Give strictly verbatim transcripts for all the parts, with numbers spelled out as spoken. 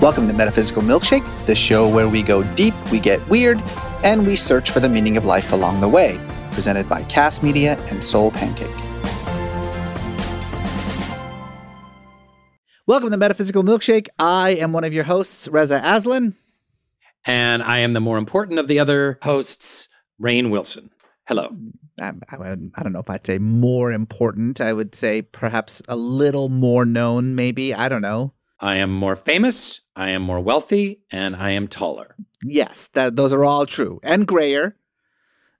Welcome to Metaphysical Milkshake, the show where we go deep, we get weird, and we search for the meaning of life along the way. Presented by Cast Media and Soul Pancake. Welcome to Metaphysical Milkshake. I am one of your hosts, Reza Aslan. And I am the more important of the other hosts, Rainn Wilson. Hello. I, I, I don't know if I'd say more important. I would say perhaps a little more known, maybe. I don't know. I am more famous, I am more wealthy, and I am taller. Yes, that, those are all true. And grayer.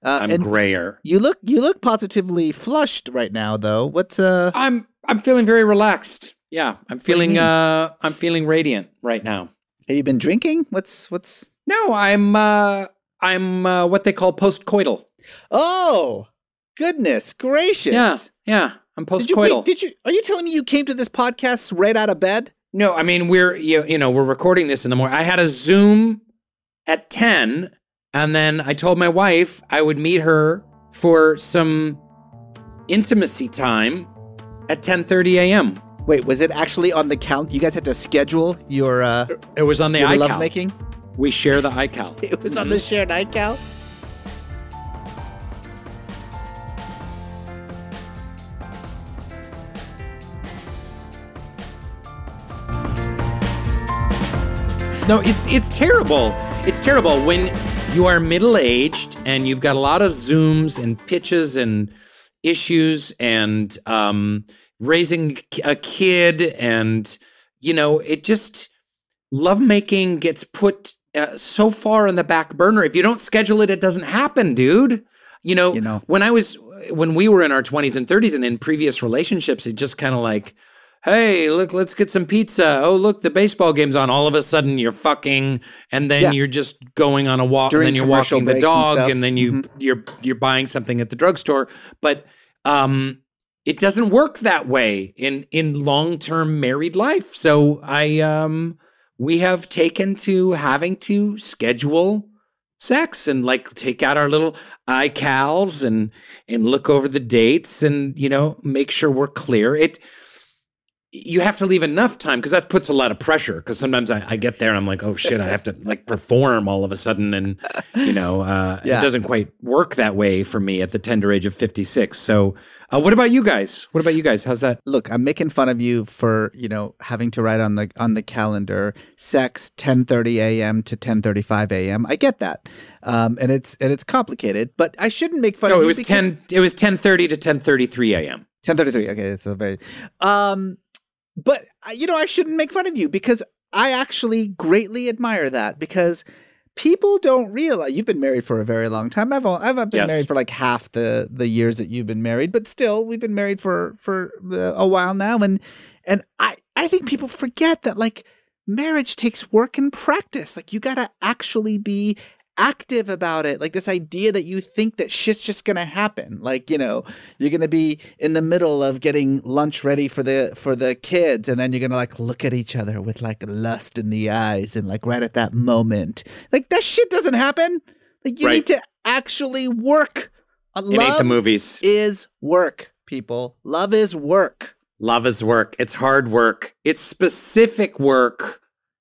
Uh, I'm and grayer. You look you look positively flushed right now, though. What's uh? I'm I'm feeling very relaxed. Yeah, I'm feeling uh I'm feeling radiant right now. Have you been drinking? What's what's? No, I'm uh I'm uh, what they call post-coital. Oh, goodness gracious! Yeah, yeah, I'm post-coital. Did you, wait, did you? Are you telling me you came to this podcast right out of bed? No, I mean, we're, you, you know, we're recording this in the morning. I had a Zoom at ten, and then I told my wife I would meet her for some intimacy time at ten thirty a.m. Wait, was it actually on the count? You guys had to schedule your uh, It was on the iCal. Lovemaking? We share the iCal. It was mm-hmm. on the shared iCal? No, it's it's terrible. It's terrible when you are middle-aged and you've got a lot of Zooms and pitches and issues and um, raising a kid and, you know, it just, lovemaking gets put uh, so far on the back burner. If you don't schedule it, it doesn't happen, dude. You know, you know. when I was, when we were in our twenties and thirties and in previous relationships, it just kind of like, hey, look, let's get some pizza. Oh, look, the baseball game's on. All of a sudden, you're fucking, and then yeah. you're just going on a walk, During and then you're walking the dog, and, and then you mm-hmm. you're you're buying something at the drugstore. But um, it doesn't work that way in in long-term married life. So I um, we have taken to having to schedule sex and like take out our little iCals and and look over the dates and you know make sure we're clear. It. You have to leave enough time because that puts a lot of pressure. Because sometimes I, I get there and I'm like, oh shit, I have to like perform all of a sudden, and you know, uh, yeah. it doesn't quite work that way for me at the tender age of fifty-six. So, uh, what about you guys? What about you guys? How's that? Look, I'm making fun of you for you know having to write on the on the calendar sex ten thirty a.m. to ten thirty-five a.m. I get that, um, and it's and it's complicated, but I shouldn't make fun. No, of it you was because- ten. It was ten thirty to ten thirty-three a.m. ten thirty-three. Okay, that's a very. Um, But, you know, I shouldn't make fun of you because I actually greatly admire that because people don't realize – you've been married for a very long time. I've all, I've been yes. married for like half the, the years that you've been married. But still, we've been married for, for a while now. And and I, I think people forget that like marriage takes work and practice. Like you got to actually be – active about it. Like this idea that you think that shit's just gonna happen, like you know you're gonna be in the middle of getting lunch ready for the for the kids and then you're gonna like look at each other with like lust in the eyes and like right at that moment, like that shit doesn't happen. Like you right. need to actually work. Uh, it love ain't the movies. Is work, people. Love is work. Love is work. It's hard work. It's specific work.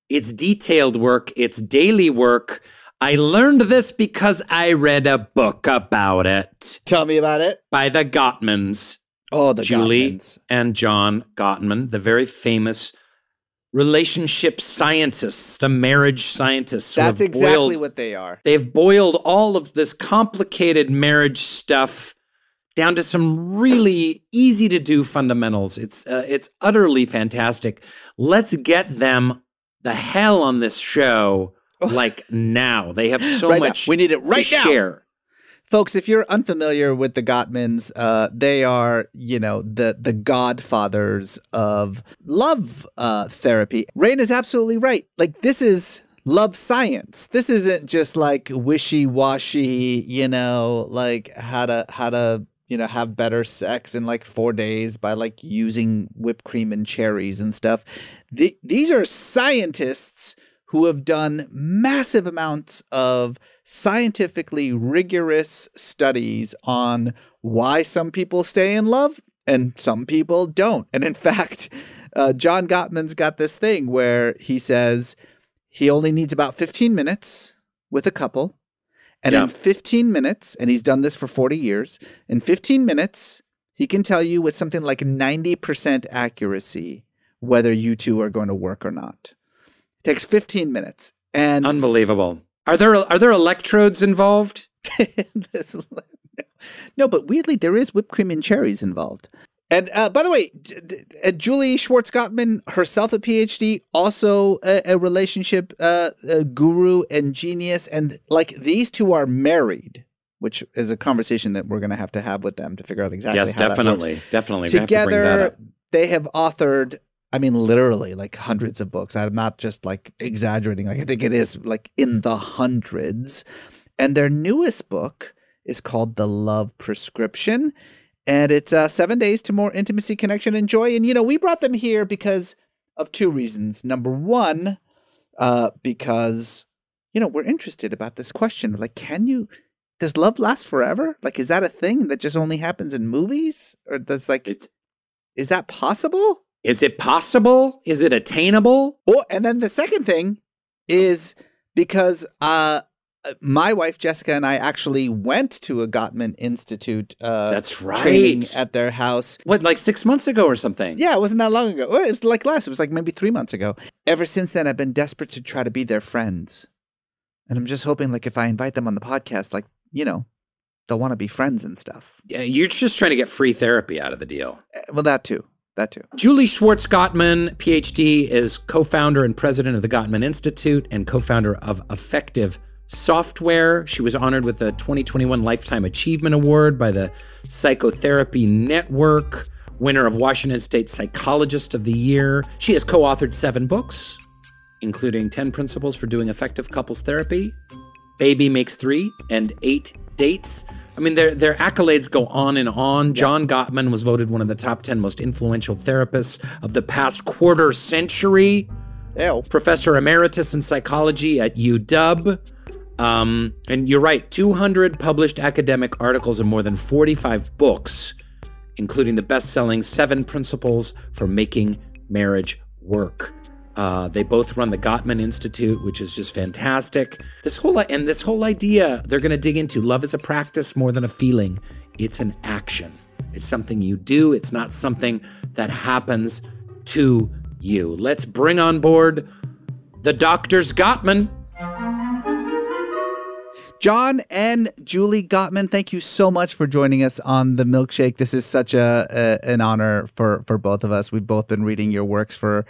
It's detailed work. It's daily work. I learned this because I read a book about it. Tell me about it. By the Gottmans. Oh, the Julie Gottmans. And John Gottman, the very famous relationship scientists, the marriage scientists. That's exactly boiled, what they are. They've boiled all of this complicated marriage stuff down to some really easy-to-do fundamentals. It's uh, it's utterly fantastic. Let's get them the hell on this show. Like now. They have so right much. Now. We need it right to now. Share. Folks, if you're unfamiliar with the Gottmans, uh, they are, you know, the the godfathers of love uh, therapy. Rainn is absolutely right. Like, this is love science. This isn't just like wishy-washy, you know, like how to how to you know have better sex in like four days by like using whipped cream and cherries and stuff. The, these are scientists who have done massive amounts of scientifically rigorous studies on why some people stay in love and some people don't. And in fact, uh, John Gottman's got this thing where he says he only needs about fifteen minutes with a couple. And yeah. in fifteen minutes, and he's done this for forty years, in fifteen minutes, he can tell you with something like ninety percent accuracy whether you two are going to work or not. Takes fifteen minutes. And unbelievable. Are there are there electrodes involved? No, but weirdly, there is whipped cream and cherries involved. And uh, by the way, uh, Julie Schwartz Gottman, herself a P H D, also a, a relationship uh, a guru and genius. And like these two are married, which is a conversation that we're going to have to have with them to figure out exactly yes, how definitely, that works. Yes, definitely, definitely. Together, have to bring that up. They have authored... I mean, literally, like hundreds of books. I'm not just like exaggerating. Like, I think it is like in the hundreds. And their newest book is called The Love Prescription. And it's uh, seven days to more intimacy, connection, and joy. And, you know, we brought them here because of two reasons. Number one, uh, because, you know, we're interested about this question. Like, can you... Does love last forever? Like, is that a thing that just only happens in movies? Or does like... It's, is that possible? Is it possible? Is it attainable? Oh, and then the second thing is because uh, my wife, Jessica, and I actually went to a Gottman Institute uh, That's right. training at their house. What, like six months ago or something? Yeah, it wasn't that long ago. Well, it was like last. It was like maybe three months ago. Ever since then, I've been desperate to try to be their friends. And I'm just hoping like if I invite them on the podcast, like, you know, they'll want to be friends and stuff. Yeah, you're just trying to get free therapy out of the deal. Well, that too. That too. Julie Schwartz Gottman, P H D, is co-founder and president of the Gottman Institute and co-founder of Effective Software. She was honored with the twenty twenty-one Lifetime Achievement Award by the Psychotherapy Network, winner of Washington State Psychologist of the Year. She has co-authored seven books, including ten principles for doing effective couples therapy, Baby Makes Three, and Eight Dates. I mean, their their accolades go on and on. John Gottman was voted one of the top ten most influential therapists of the past quarter century. Ew. Professor Emeritus in Psychology at U W. Um, and you're right, two hundred published academic articles and more than forty-five books, including the best-selling Seven Principles for Making Marriage Work. Uh, they both run the Gottman Institute, which is just fantastic. This whole and this whole idea they're going to dig into. Love is a practice more than a feeling. It's an action. It's something you do. It's not something that happens to you. Let's bring on board the doctors Gottman. John and Julie Gottman, thank you so much for joining us on The Milkshake. This is such a, a an honor for, for both of us. We've both been reading your works for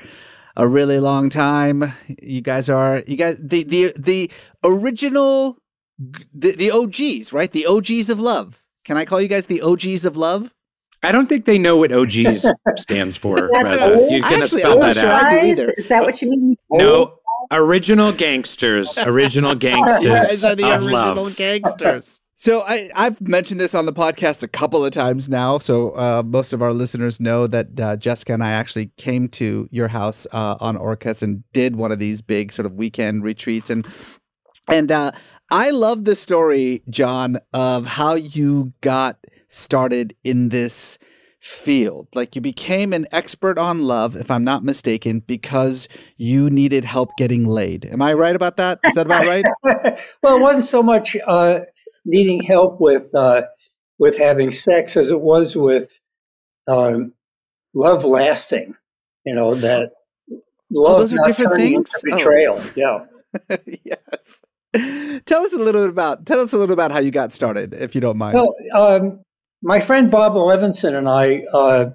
a really long time. You guys are, you guys, the the the original, the, the O Gs, right? The O Gs of love. Can I call you guys the O Gs of love? I don't think they know what O Gs stands for, Reza. You're going to spell that out. Is that what you mean? No, original gangsters. Original gangsters. You guys are the original gangsters. So I, I've mentioned this on the podcast a couple of times now, so uh, most of our listeners know that uh, Jessica and I actually came to your house uh, on Orcas and did one of these big sort of weekend retreats. And and uh, I love the story, John, of how you got started in this field. Like you became an expert on love, if I'm not mistaken, because you needed help getting laid. Am I right about that? Is that about right? Well, it wasn't so much... Uh... needing help with uh, with having sex as it was with um, love lasting, you know, that love oh, those are not different turning things? Into betrayal. Oh. Yeah. Yes. Tell us a little bit about tell us a little about how you got started, if you don't mind. Well, um, my friend Bob Levinson and I uh,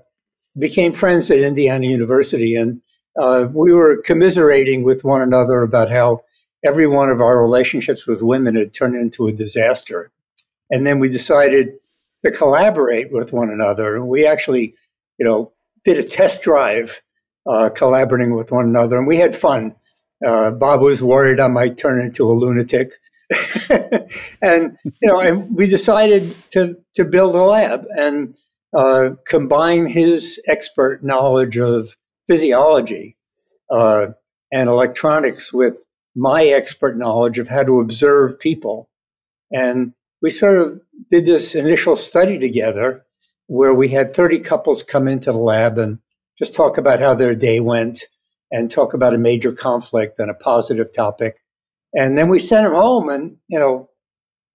became friends at Indiana University, and uh, we were commiserating with one another about how every one of our relationships with women had turned into a disaster. And then we decided to collaborate with one another. We actually, you know, did a test drive uh, collaborating with one another, and we had fun. Uh, Bob was worried I might turn into a lunatic. And, you know, and we decided to, to build a lab and uh, combine his expert knowledge of physiology uh, and electronics with my expert knowledge of how to observe people. And we sort of did this initial study together where we had thirty couples come into the lab and just talk about how their day went and talk about a major conflict and a positive topic. And then we sent them home and, you know,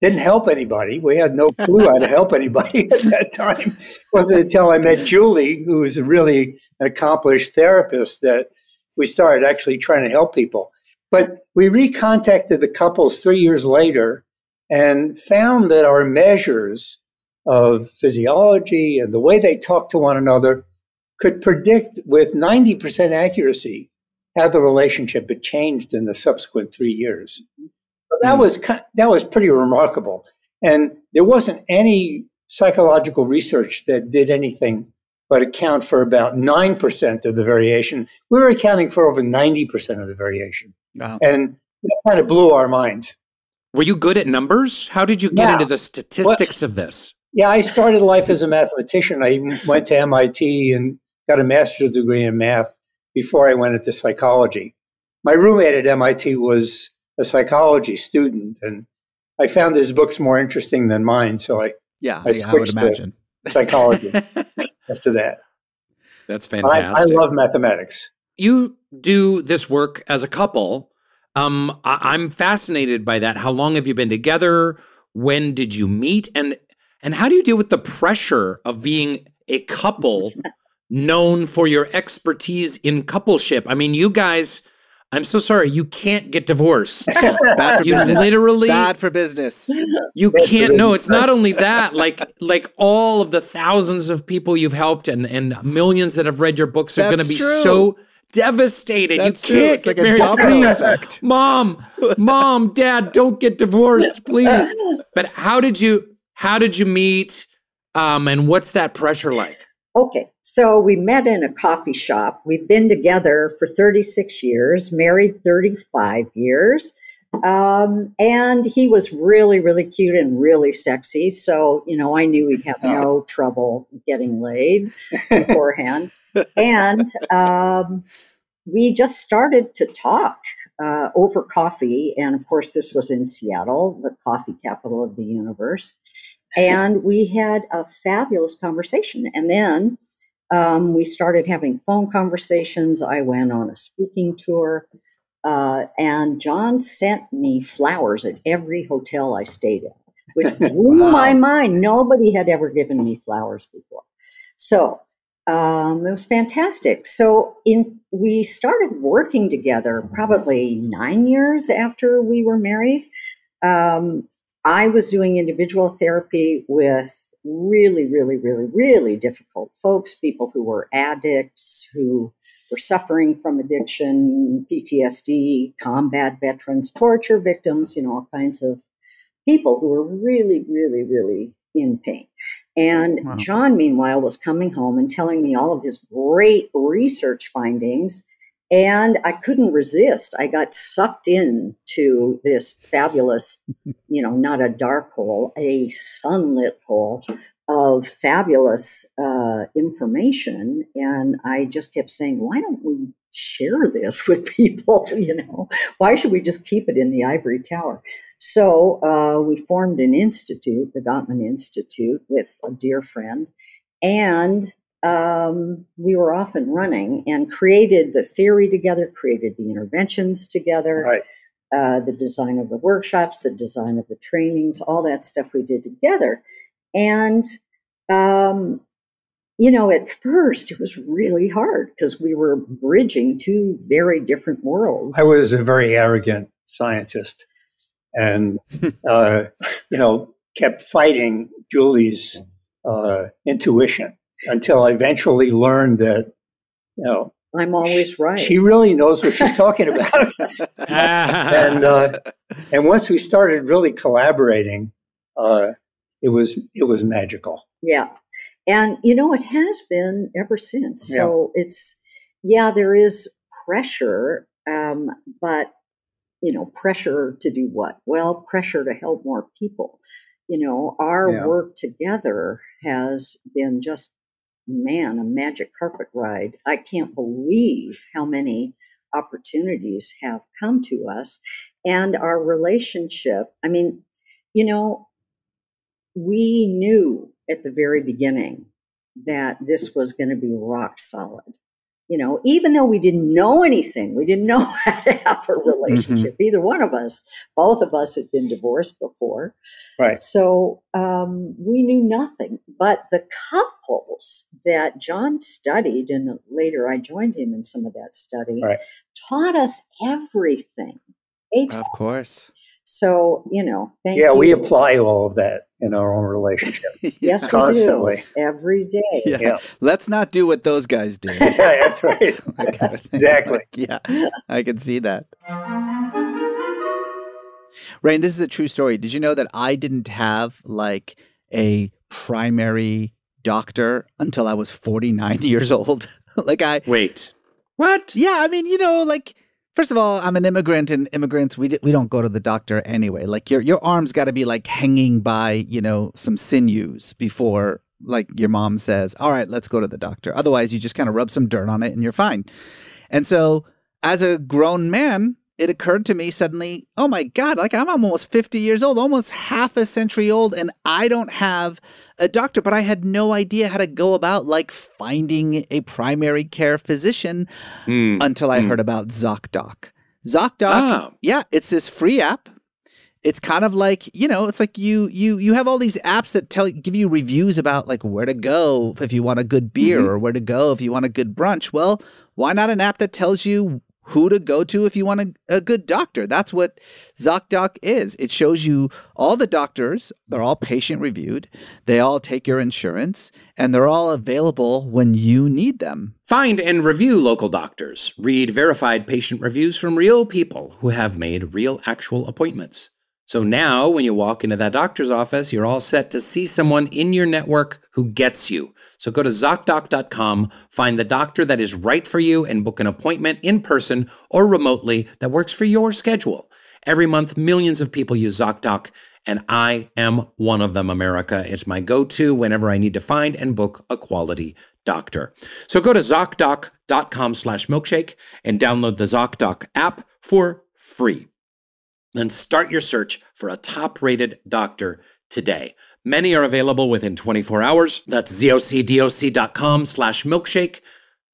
didn't help anybody. We had no clue how to help anybody at that time. It wasn't until I met Julie, who was really an accomplished therapist, that we started actually trying to help people. But we recontacted the couples three years later and found that our measures of physiology and the way they talk to one another could predict with ninety percent accuracy how the relationship had changed in the subsequent three years. But that was that was pretty remarkable. And there wasn't any psychological research that did anything but account for about nine percent of the variation. We were accounting for over ninety percent of the variation. Wow. And that kind of blew our minds. Were you good at numbers? How did you get yeah. into the statistics well, of this? Yeah, I started life as a mathematician. I even went to M I T and got a master's degree in math before I went into psychology. My roommate at M I T was a psychology student, and I found his books more interesting than mine, so I, yeah, I switched I would imagine. to psychology after that. That's fantastic. I, I love mathematics. You do this work as a couple. Um, I, I'm fascinated by that. How long have you been together? When did you meet? And and how do you deal with the pressure of being a couple known for your expertise in coupleship? I mean, you guys, I'm so sorry, you can't get divorced. Bad for you business. Literally. Bad for business. You Bad can't, no, it's not only that, like like all of the thousands of people you've helped and, and millions that have read your books are going to be true. so devastated. That's you can't true. It's get like married. A domino effect. Mom, mom, dad, don't get divorced, please. But how did you... How did you meet, um, and what's that pressure like? Okay, so we met in a coffee shop. We've been together for thirty-six years, married thirty-five years, um, and he was really, really cute and really sexy, so, you know, I knew we'd have no trouble getting laid beforehand, and um, we just started to talk. Uh, over coffee. And of course, this was in Seattle, the coffee capital of the universe. And we had a fabulous conversation. And then um, we started having phone conversations. I went on a speaking tour. Uh, and John sent me flowers at every hotel I stayed at, which blew wow. my mind. Nobody had ever given me flowers before. So Um, it was fantastic. So in we started working together probably nine years after we were married. Um, I was doing individual therapy with really, really, really, really difficult folks, people who were addicts, who were suffering from addiction, P T S D, combat veterans, torture victims, you know, all kinds of people who were really, really, really in pain. And wow. John, meanwhile, was coming home and telling me all of his great research findings. And I couldn't resist. I got sucked into this fabulous, you know, not a dark hole, a sunlit hole of fabulous uh, information. And I just kept saying, why don't we share this with people? You know, why should we just keep it in the ivory tower? So uh, we formed an institute, the Gottman Institute, with a dear friend, and um, we were off and running and created the theory together, created the interventions together, right. uh, the design of the workshops, the design of the trainings, all that stuff we did together. And um, you know, at first it was really hard because we were bridging two very different worlds. I was a very arrogant scientist and, uh, you know, kept fighting Julie's uh, intuition until I eventually learned that, you know, I'm always right. She really knows what she's talking about. and, uh, and once we started really collaborating, uh, it was it was magical. Yeah. And, you know, it has been ever since. So yeah. it's, yeah, there is pressure, um, but, you know, pressure to do what? Well, pressure to help more people. You know, our yeah. work together has been just, man, a magic carpet ride. I can't believe how many opportunities have come to us, and our relationship. I mean, you know, we knew at the very beginning that this was going to be rock solid, you know, even though we didn't know anything, we didn't know how to have a relationship. Mm-hmm. Either one of us, both of us had been divorced before. Right. So um, we knew nothing, but the couples that John studied, and later I joined him in some of that study, right. taught us everything. They taught of course. So, you know, thank yeah, you. Yeah, we apply all of that in our own relationship. Yes, constantly. We do. Every day. Yeah. Yeah. Let's not do what those guys do. Yeah, that's right. Oh exactly. Like, yeah, I can see that. Rainn, this is a true story. Did you know that I didn't have like a primary doctor until I was forty-nine years old? Like I- Wait, what? Yeah, I mean, you know, like- First of all, I'm an immigrant, and immigrants, we d- we don't go to the doctor anyway. Like, your your arm's got to be, like, hanging by, you know, some sinews before, like, your mom says, all right, let's go to the doctor. Otherwise, you just kind of rub some dirt on it and you're fine. And so, as a grown man, it occurred to me suddenly, oh, my God, like, I'm almost fifty years old, almost half a century old, and I don't have a doctor. But I had no idea how to go about, like, finding a primary care physician mm. until I mm. heard about ZocDoc. ZocDoc, oh. yeah, it's this free app. It's kind of like, you know, it's like you you you have all these apps that tell give you reviews about, like, where to go if you want a good beer mm-hmm. or where to go if you want a good brunch. Well, why not an app that tells you who to go to if you want a, a good doctor? That's what ZocDoc is. It shows you all the doctors. They're all patient reviewed. They all take your insurance, and they're all available when you need them. Find and review local doctors. Read verified patient reviews from real people who have made real actual appointments. So now when you walk into that doctor's office, you're all set to see someone in your network who gets you. So go to ZocDoc dot com, find the doctor that is right for you, and book an appointment in person or remotely that works for your schedule. Every month, millions of people use ZocDoc, and I am one of them, America. It's my go-to whenever I need to find and book a quality doctor. So go to ZocDoc dot com slash milkshake and download the ZocDoc app for free. Then start your search for a top-rated doctor today. Many are available within twenty-four hours. That's ZocDoc.com slash milkshake,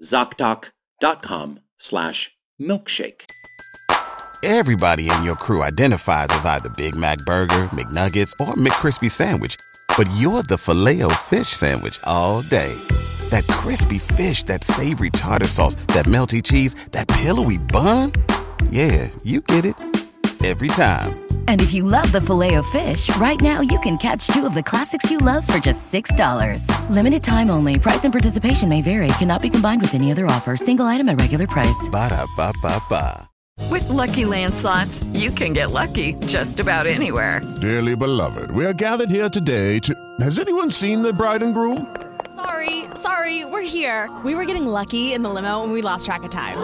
ZocDoc.com slash milkshake. Everybody in your crew identifies as either Big Mac Burger, McNuggets, or McCrispy Sandwich, but you're the Filet-O-Fish Sandwich all day. That crispy fish, that savory tartar sauce, that melty cheese, that pillowy bun. Yeah, you get it. Every time. And if you love the Filet-O-Fish, right now you can catch two of the classics you love for just six dollars. Limited time only. Price and participation may vary. Cannot be combined with any other offer. Single item at regular price. Ba-da-ba-ba-ba. With Lucky Land Slots, you can get lucky just about anywhere. Dearly beloved, we are gathered here today to... Has anyone seen the bride and groom? Sorry, sorry, we're here. We were getting lucky in the limo and we lost track of time.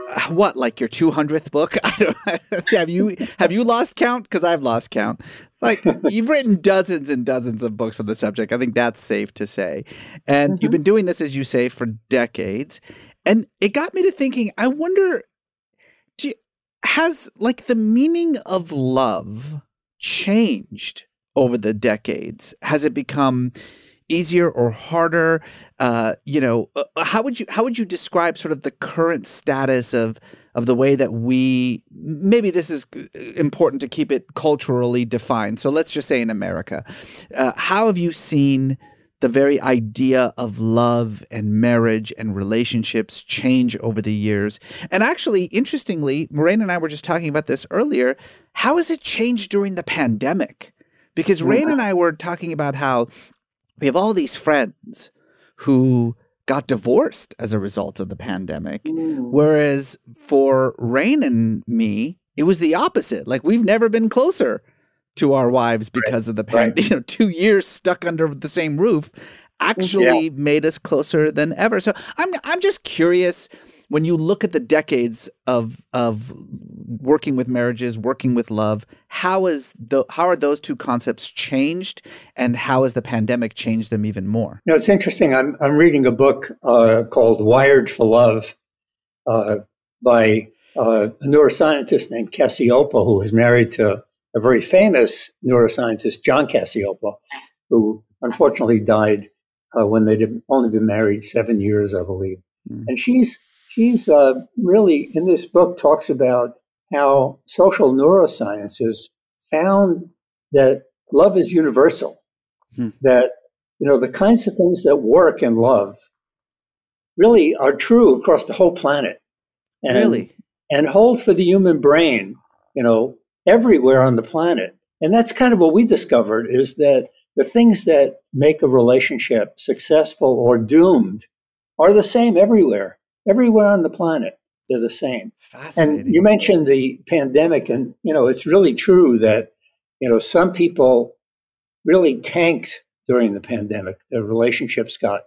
what, like your two hundredth book? I don't, have you have you lost count? Because I've lost count. Like, you've written dozens and dozens of books on the subject. I think that's safe to say. And mm-hmm. you've been doing this, as you say, for decades. And it got me to thinking, I wonder, do you, has like the meaning of love changed over the decades? Has it become easier or harder? Uh, you know, how would you how would you describe sort of the current status of of the way that we, maybe this is important to keep it culturally defined. So let's just say in America, uh, how have you seen the very idea of love and marriage and relationships change over the years. And actually, interestingly, Rainn and I were just talking about this earlier. How has it changed during the pandemic? Because Rainn and I were talking about how we have all these friends who got divorced as a result of the pandemic, whereas for Rainn and me, it was the opposite. Like, we've never been closer to our wives because right. of the pandemic. Right. You know, two years stuck under the same roof actually yeah. made us closer than ever. So I'm I'm just curious, when you look at the decades of of working with marriages, working with love, how is the how are those two concepts changed, and how has the pandemic changed them even more? You know, it's interesting. I'm I'm reading a book uh, called Wired for Love uh, by uh, a neuroscientist named Cacioppo, who was married to a very famous neuroscientist, John Cacioppo, who unfortunately died uh, when they'd only been married seven years, I believe. Mm. And she's she's uh, really, in this book, talks about how social neurosciences found that love is universal, mm. that, you know, the kinds of things that work in love really are true across the whole planet. And, really? And hold for the human brain, you know, everywhere on the planet. And that's kind of what we discovered, is that the things that make a relationship successful or doomed are the same everywhere, everywhere on the planet. They're the same. Fascinating. And you mentioned the pandemic, and, you know, it's really true that, you know, some people really tanked during the pandemic. Their relationships got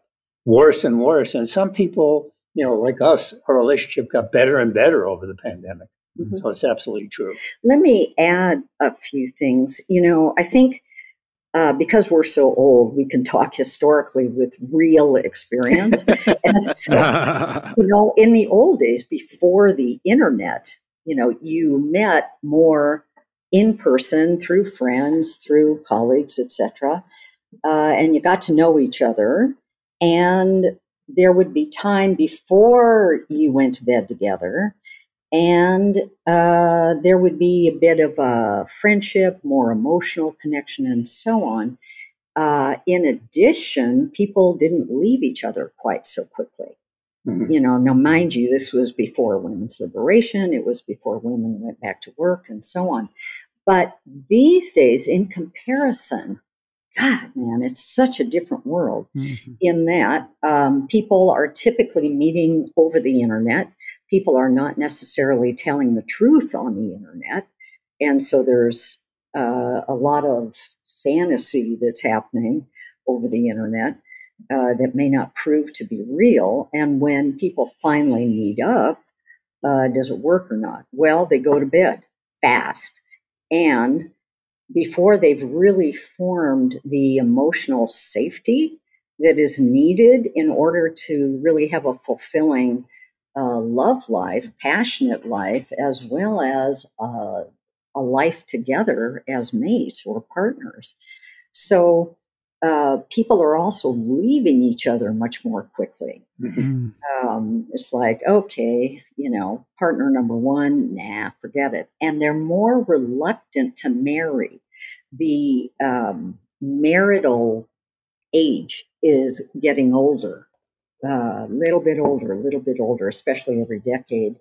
worse and worse. And some people, you know, like us, our relationship got better and better over the pandemic. Mm-hmm. So it's absolutely true. Let me add a few things. You know, I think uh, because we're so old, we can talk historically with real experience. And so, you know, in the old days, before the internet, you know, you met more in person through friends, through colleagues, et cetera, uh, and you got to know each other. And there would be time before you went to bed together. And uh, there would be a bit of a friendship, more emotional connection, and so on. Uh, in addition, people didn't leave each other quite so quickly. Mm-hmm. You know, now, mind you, this was before women's liberation. It was before women went back to work and so on. But these days, in comparison, God, man, it's such a different world mm-hmm. in that um, people are typically meeting over the internet. People are not necessarily telling the truth on the internet. And so there's uh, a lot of fantasy that's happening over the internet uh, that may not prove to be real. And when people finally meet up, uh, does it work or not? Well, they go to bed fast. And before they've really formed the emotional safety that is needed in order to really have a fulfilling Uh, love life, passionate life, as well as uh, a life together as mates or partners. So uh, people are also leaving each other much more quickly. Mm-hmm. Um, it's like, okay, you know, partner number one, nah, forget it. And they're more reluctant to marry. The um, marital age is getting older. A uh, little bit older, a little bit older, especially every decade.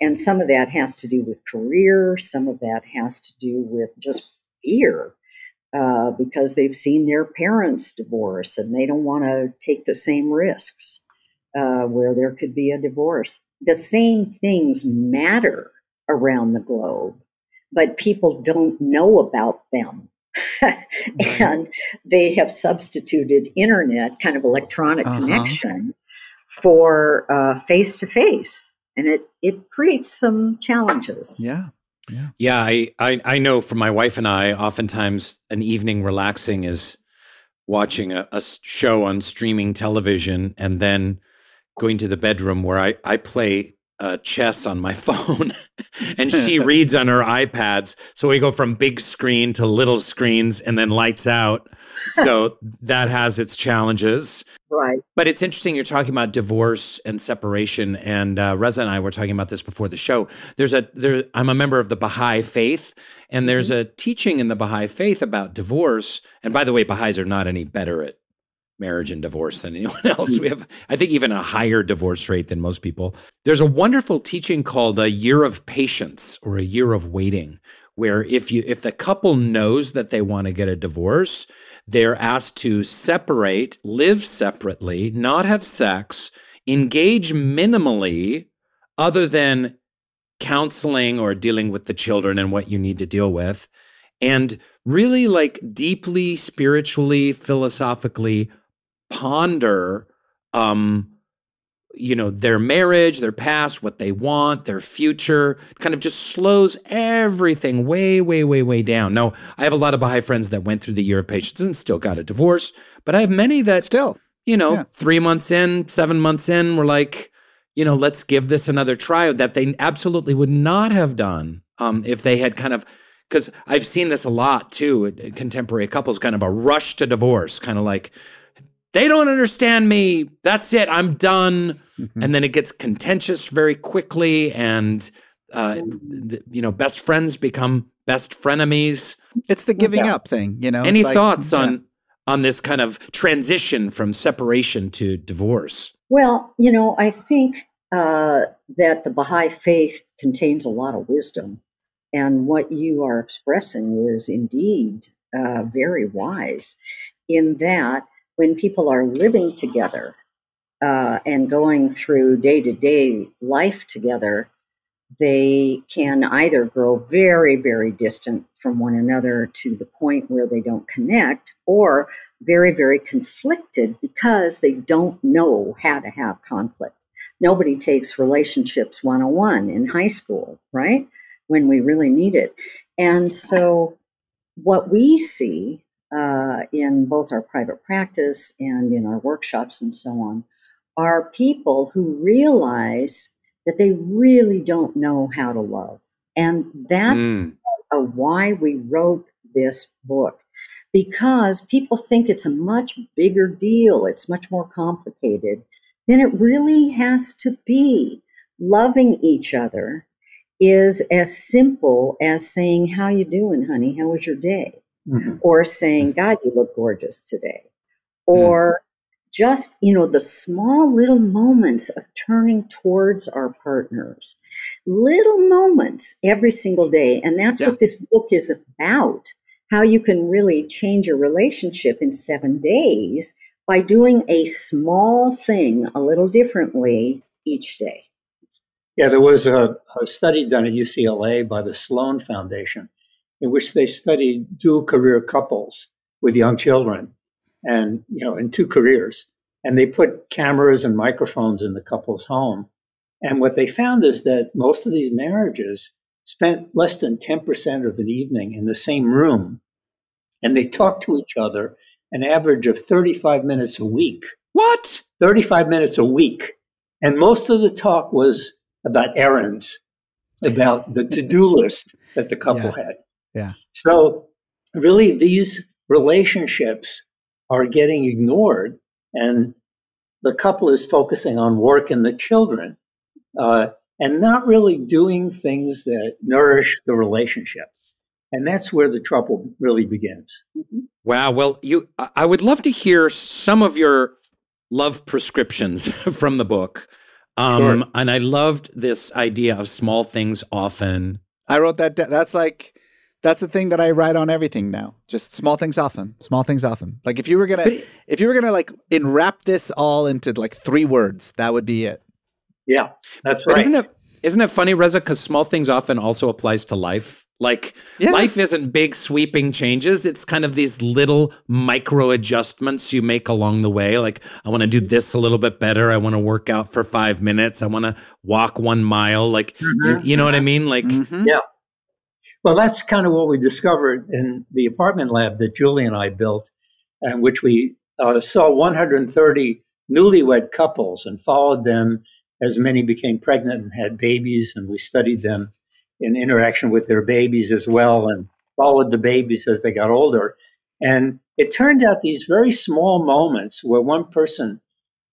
And some of that has to do with career. Some of that has to do with just fear uh, because they've seen their parents divorce and they don't want to take the same risks uh, where there could be a divorce. The same things matter around the globe, but people don't know about them. And they have substituted internet, kind of electronic uh-huh. connection, for uh, face-to-face. And it, it creates some challenges. Yeah. Yeah, yeah I, I, I know for my wife and I, oftentimes an evening relaxing is watching a, a show on streaming television and then going to the bedroom where I, I play Uh, chess on my phone and she reads on her iPads. So we go from big screen to little screens and then lights out. So that has its challenges. Right. But it's interesting you're talking about divorce and separation. And uh, Reza and I were talking about this before the show. There's a, there, I'm a member of the Baha'i faith, and there's a teaching in the Baha'i faith about divorce. And by the way, Baha'is are not any better at marriage and divorce than anyone else. We have, I think, even a higher divorce rate than most people. There's a wonderful teaching called a year of patience or a year of waiting, where if you if the couple knows that they want to get a divorce, they're asked to separate, live separately, not have sex, engage minimally other than counseling or dealing with the children and what you need to deal with, and really like deeply, spiritually, philosophically ponder, um, you know, their marriage, their past, what they want, their future, kind of just slows everything way, way, way, way down. Now, I have a lot of Baha'i friends that went through the year of patience and still got a divorce, but I have many that still, you know, yeah. three months in, seven months in, were like, you know, let's give this another try, that they absolutely would not have done um, if they had kind of, because I've seen this a lot too, contemporary couples, kind of a rush to divorce, kind of like, they don't understand me, that's it, I'm done. Mm-hmm. And then it gets contentious very quickly, and, uh, you know, best friends become best frenemies. It's the giving yeah. up thing, you know. Any like, thoughts yeah. on, on this kind of transition from separation to divorce? Well, you know, I think uh, that the Baha'i faith contains a lot of wisdom. And what you are expressing is indeed uh, very wise, in that when people are living together uh, and going through day-to-day life together, they can either grow very, very distant from one another to the point where they don't connect, or very, very conflicted because they don't know how to have conflict. Nobody takes relationships one oh one in high school, right? When we really need it. And so what we see uh, in both our private practice and in our workshops and so on are people who realize that they really don't know how to love. And that's mm. part of why we wrote this book, because people think it's a much bigger deal. It's much more complicated than it really has to be. Loving each other is as simple as saying, how you doing, honey? How was your day? Mm-hmm. Or saying, God, you look gorgeous today. Or mm-hmm. just, you know, the small little moments of turning towards our partners, little moments every single day. And that's yeah. what this book is about, how you can really change your relationship in seven days by doing a small thing a little differently each day. Yeah, there was a, a study done at U C L A by the Sloan Foundation in which they studied dual career couples with young children and, you know, in two careers. And they put cameras and microphones in the couple's home. And what they found is that most of these marriages spent less than ten percent of an evening in the same room. And they talked to each other an average of thirty-five minutes a week. What? thirty-five minutes a week. And most of the talk was about errands, about the to-do list that the couple yeah. had. Yeah. So really these relationships are getting ignored, and the couple is focusing on work and the children uh, and not really doing things that nourish the relationship. And that's where the trouble really begins. Wow. Well, you, I would love to hear some of your love prescriptions from the book. Um, sure. And I loved this idea of small things often. I wrote that. That's like, that's the thing that I write on everything now. Just small things often, small things often. Like if you were going to, if you were going to like enwrap this all into like three words, that would be it. Yeah, that's right. But isn't it, isn't it funny, Reza? Because small things often also applies to life. Like yeah. life isn't big sweeping changes. It's kind of these little micro adjustments you make along the way. Like, I want to do this a little bit better. I want to work out for five minutes. I want to walk one mile. Like, mm-hmm. you, you know what I mean? Like, mm-hmm. yeah. Well, that's kind of what we discovered in the apartment lab that Julie and I built, in which we uh, saw one hundred thirty newlywed couples and followed them as many became pregnant and had babies. And we studied them in interaction with their babies as well, and followed the babies as they got older. And it turned out these very small moments where one person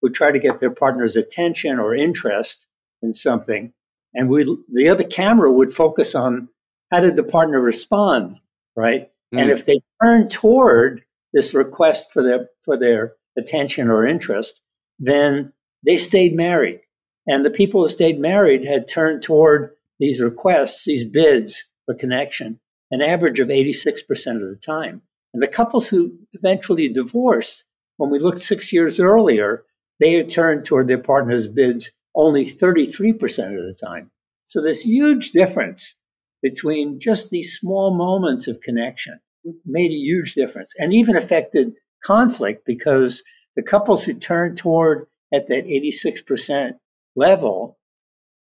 would try to get their partner's attention or interest in something, and we, the other camera would focus on how did the partner respond, right? Mm-hmm. And if they turned toward this request for their, for their attention or interest, then they stayed married. And the people who stayed married had turned toward these requests, these bids for connection, an average of eighty-six percent of the time. And the couples who eventually divorced, when we looked six years earlier, they had turned toward their partner's bids only thirty-three percent of the time. So this huge difference between just these small moments of connection made a huge difference, and even affected conflict, because the couples who turned toward at that eighty-six percent level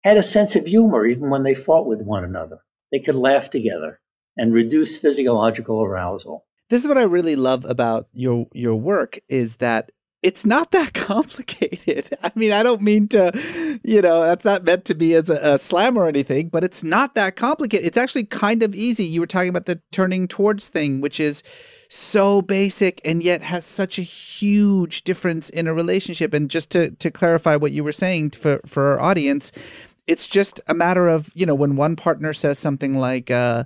had a sense of humor even when they fought with one another. They could laugh together and reduce physiological arousal. This is what I really love about your your work, is that it's not that complicated. I mean, I don't mean to, you know, that's not meant to be as a, a slam or anything, but it's not that complicated. It's actually kind of easy. You were talking about the turning towards thing, which is so basic and yet has such a huge difference in a relationship. And just to, to clarify what you were saying for, for our audience, it's just a matter of, you know, when one partner says something like, uh,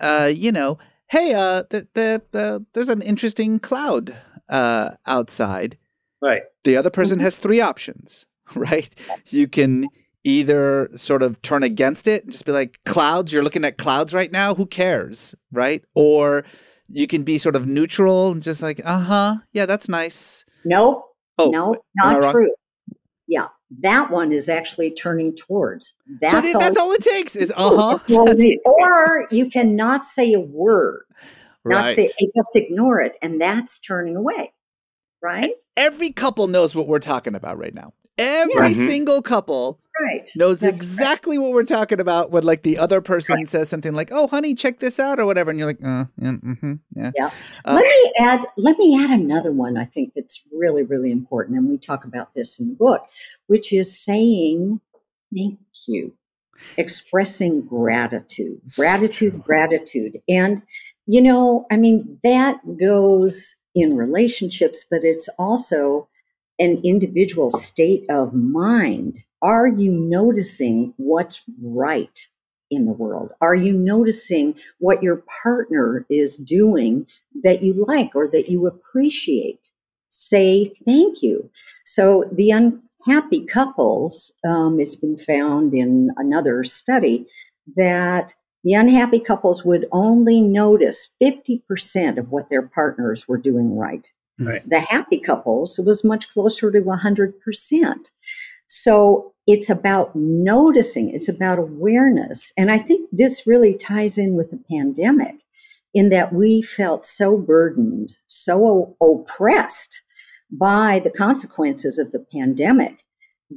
uh, you know, hey, uh, the, the, the, there's an interesting cloud uh, outside. Right. The other person has three options, right? You can either sort of turn against it and just be like, clouds, you're looking at clouds right now, who cares, right? Or you can be sort of neutral and just like, uh-huh, yeah, that's nice. Nope, oh, no, not true. Yeah, that one is actually turning towards. That's so th all that's all it takes is uh-huh. Or you cannot say a word, not right. say, just ignore it, and that's turning away, right? Every couple knows what we're talking about right now. Every yeah. single couple right. knows That's exactly right. what we're talking about when, like, the other person right. says something like, oh, honey, check this out or whatever. And you're like, uh, mm-hmm, yeah. yeah. Uh, let me add, let me add another one I think that's really, really important. And we talk about this in the book, which is saying thank you, expressing gratitude, gratitude, so gratitude. And, you know, I mean, that goes in relationships, but it's also an individual state of mind. Are you noticing what's right in the world? Are you noticing what your partner is doing that you like or that you appreciate? Say thank you. So the unhappy couples, um, it's been found in another study that the unhappy couples would only notice fifty percent of what their partners were doing right. right. The happy couples, it was much closer to one hundred percent. So it's about noticing, it's about awareness. And I think this really ties in with the pandemic, in that we felt so burdened, so oppressed by the consequences of the pandemic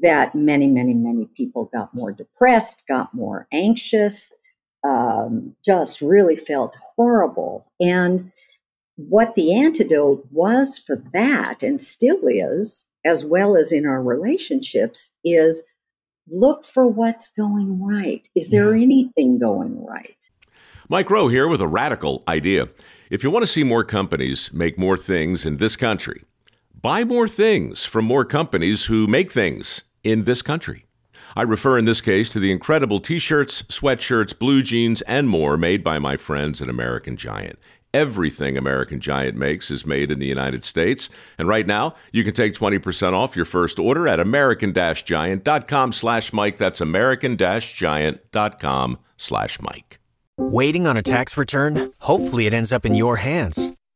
that many, many, many people got more depressed, got more anxious, Um, just really felt horrible. And what the antidote was for that, and still is, as well as in our relationships, is look for what's going right. Is there yeah. anything going right? Mike Rowe here with a radical idea. If you want to see more companies make more things in this country, buy more things from more companies who make things in this country. I refer in this case to the incredible t-shirts, sweatshirts, blue jeans, and more made by my friends at American Giant. Everything American Giant makes is made in the United States. And right now, you can take twenty percent off your first order at american giant dot com slash Mike. That's american giant dot com slash Mike. Waiting on a tax return? Hopefully it ends up in your hands.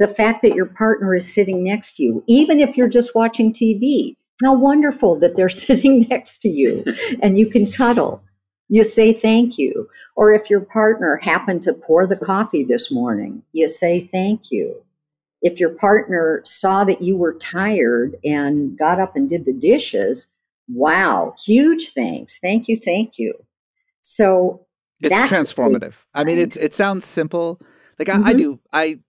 The fact that your partner is sitting next to you, even if you're just watching T V, how wonderful that they're sitting next to you and you can cuddle. You say thank you. Or if your partner happened to pour the coffee this morning, you say thank you. If your partner saw that you were tired and got up and did the dishes, wow, huge thanks. Thank you, thank you. So it's transformative. I mean, it's, it sounds simple. Like I, mm-hmm. I do, I...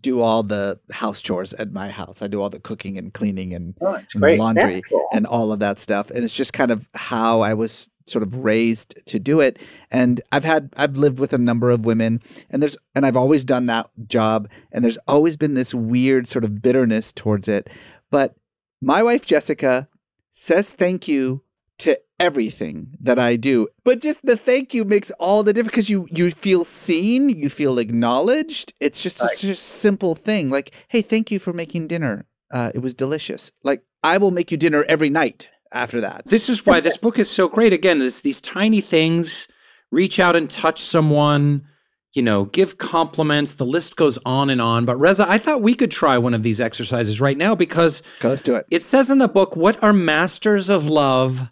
do all the house chores at my house. I do all the cooking and cleaning and, oh, and laundry cool. and all of that stuff. And it's just kind of how I was sort of raised to do it. And I've had, I've lived with a number of women and there's, and I've always done that job. And there's always been this weird sort of bitterness towards it. But my wife, Jessica, says thank you to everything that I do. But just the thank you makes all the difference because you, you feel seen, you feel acknowledged. It's just like, a, a simple thing like, hey, thank you for making dinner. Uh, it was delicious. Like, I will make you dinner every night after that. This is why this book is so great. Again, it's these tiny things, reach out and touch someone, you know, give compliments. The list goes on and on. But Reza, I thought we could try one of these exercises right now because okay, let's do it. It says in the book, what are masters of love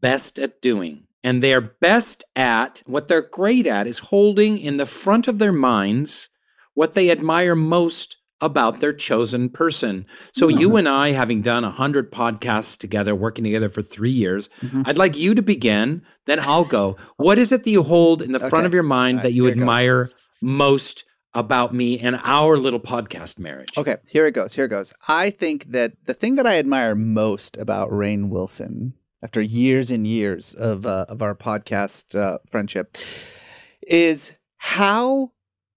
best at doing? And they are best at, what they're great at is holding in the front of their minds what they admire most about their chosen person. So mm-hmm. you and I, having done one hundred podcasts together, working together for three years, mm-hmm. I'd like you to begin, then I'll go. What is it that you hold in the okay. front of your mind right, that you admire most about me and our little podcast marriage? Okay, here it goes, here it goes. I think that the thing that I admire most about Rainn Wilson, after years and years of uh, of our podcast uh, friendship, is how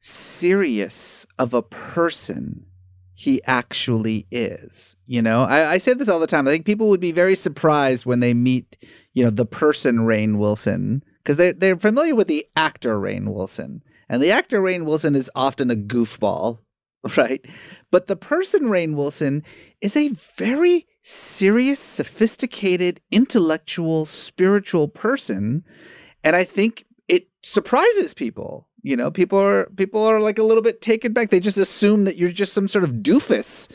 serious of a person he actually is. You know, I, I say this all the time. I think people would be very surprised when they meet, you know, the person Rainn Wilson, because they they're familiar with the actor Rainn Wilson, and the actor Rainn Wilson is often a goofball, right? But the person Rainn Wilson is a very serious, sophisticated, intellectual, spiritual person. And I think it surprises people. You know, people are people are like a little bit taken back. They just assume that you're just some sort of doofus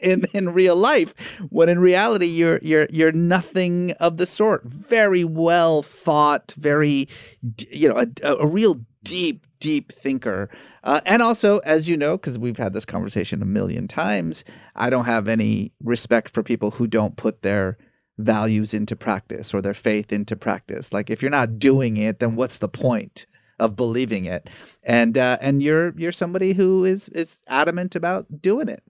in in real life, when in reality you're you're you're nothing of the sort. Very well thought, very, you know, a, a real deep, deep thinker. Uh, and also, as you know, because we've had this conversation a million times, I don't have any respect for people who don't put their values into practice or their faith into practice. Like, if you're not doing it, then what's the point of believing it? And uh, and you're you're somebody who is is adamant about doing it.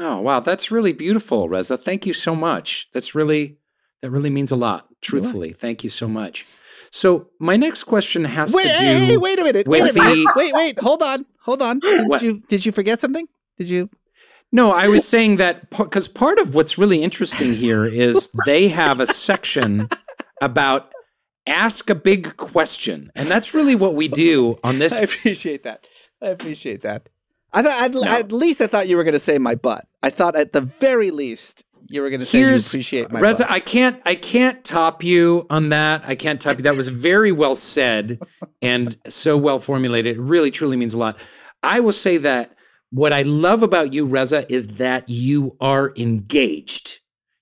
Oh, wow. That's really beautiful, Reza. Thank you so much. That's really, that really means a lot, truthfully. Sure. Thank you so much. So my next question has wait, to do hey, hey, wait a minute. Wait a minute. The, wait, wait, hold on. Hold on. Did what? you did you forget something? Did you No, I was saying that because part of what's really interesting here is they have a section about ask a big question. And that's really what we do on this. I appreciate that. I appreciate that. I thought I'd, no. at least I thought you were going to say my butt. I thought at the very least you were going to say Here's, you appreciate my Reza, butt. I can't, I can't top you on that. I can't top you. That was very well said and so well formulated. It really, truly means a lot. I will say that what I love about you, Reza, is that you are engaged.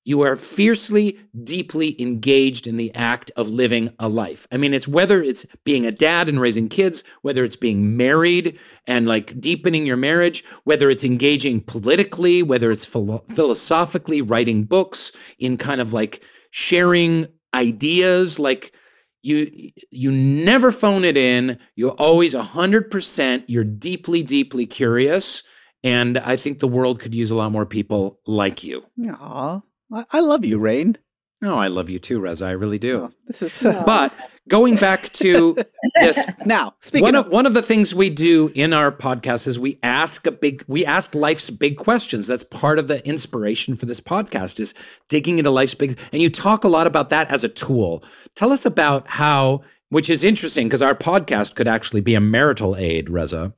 You are fiercely, deeply engaged in the act of living a life. I mean, it's whether it's being a dad and raising kids, whether it's being married and like deepening your marriage, whether it's engaging politically, whether it's philo- philosophically writing books in kind of like sharing ideas. Like you, you never phone it in. You're always one hundred percent. You're deeply, deeply curious. And I think the world could use a lot more people like you. Aww. I love you, Rainn. No, oh, I love you too, Reza. I really do. Oh, this is, uh... But going back to this now, speaking one of, of one of the things we do in our podcast is we ask a big, we ask life's big questions. That's part of the inspiration for this podcast, is digging into life's big. And you talk a lot about that as a tool. Tell us about how, which is interesting because our podcast could actually be a marital aid, Reza.